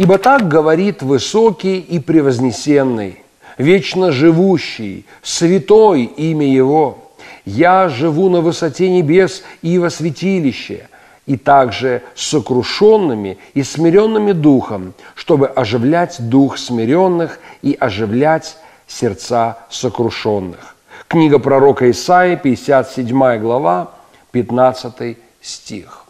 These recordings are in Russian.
«Ибо так говорит высокий и превознесенный, вечно живущий, святой имя Его. Я живу на высоте небес и во святилище, и также сокрушенными и смиренными духом, чтобы оживлять дух смиренных и оживлять сердца сокрушенных». Книга пророка Исаии, 57 глава, 15 стих.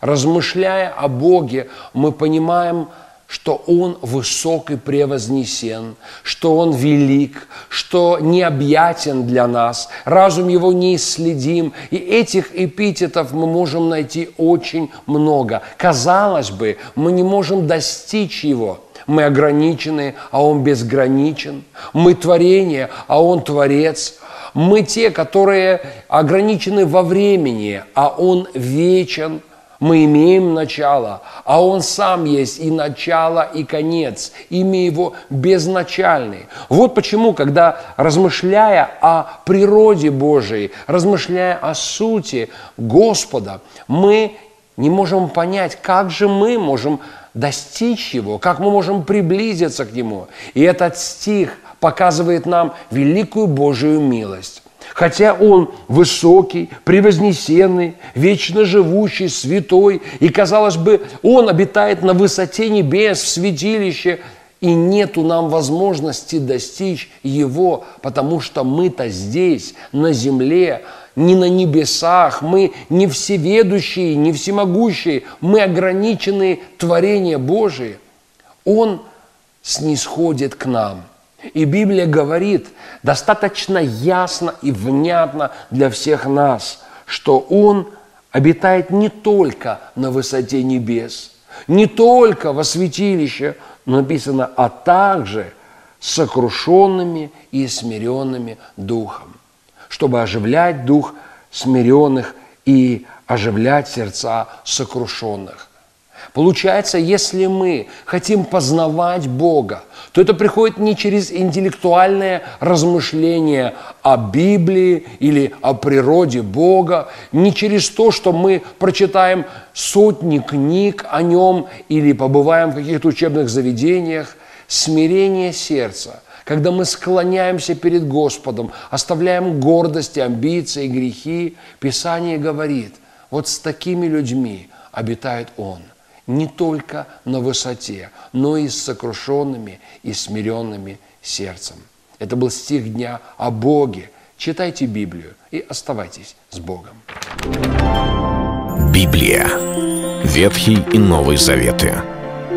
Размышляя о Боге, мы понимаем, что Он высок и превознесен, что Он велик, что необъятен для нас, разум Его неисследим. И этих эпитетов мы можем найти очень много. Казалось бы, мы не можем достичь Его. Мы ограничены, а Он безграничен. Мы творение, а Он творец. Мы те, которые ограничены во времени, а Он вечен. Мы имеем начало, а Он сам есть и начало, и конец. Имя Его безначальное. Вот почему, когда, размышляя о природе Божией, размышляя о сути Господа, мы не можем понять, как же мы можем достичь Его, как мы можем приблизиться к Нему. И этот стих показывает нам великую Божию милость. Хотя Он высокий, превознесенный, вечно живущий, святой, и, казалось бы, Он обитает на высоте небес, в святилище, и нету нам возможности достичь Его, потому что мы-то здесь, на земле, не на небесах, мы не всеведущие, не всемогущие, мы ограничены творения Божие. Он снисходит к нам. И Библия говорит достаточно ясно и внятно для всех нас, что Он обитает не только на высоте небес, не только во святилище, но написано, а также сокрушенными и смиренными духом, чтобы оживлять дух смиренных и оживлять сердца сокрушенных. Получается, если мы хотим познавать Бога, то это приходит не через интеллектуальное размышление о Библии или о природе Бога, не через то, что мы прочитаем сотни книг о Нем или побываем в каких-то учебных заведениях. Смирение сердца, когда мы склоняемся перед Господом, оставляем гордость, амбиции, грехи, Писание говорит, вот с такими людьми обитает Он. Не только на высоте, но и с сокрушенными и смиренными сердцем. Это был стих дня о Боге. Читайте Библию и оставайтесь с Богом. Библия. Ветхий и Новый Заветы.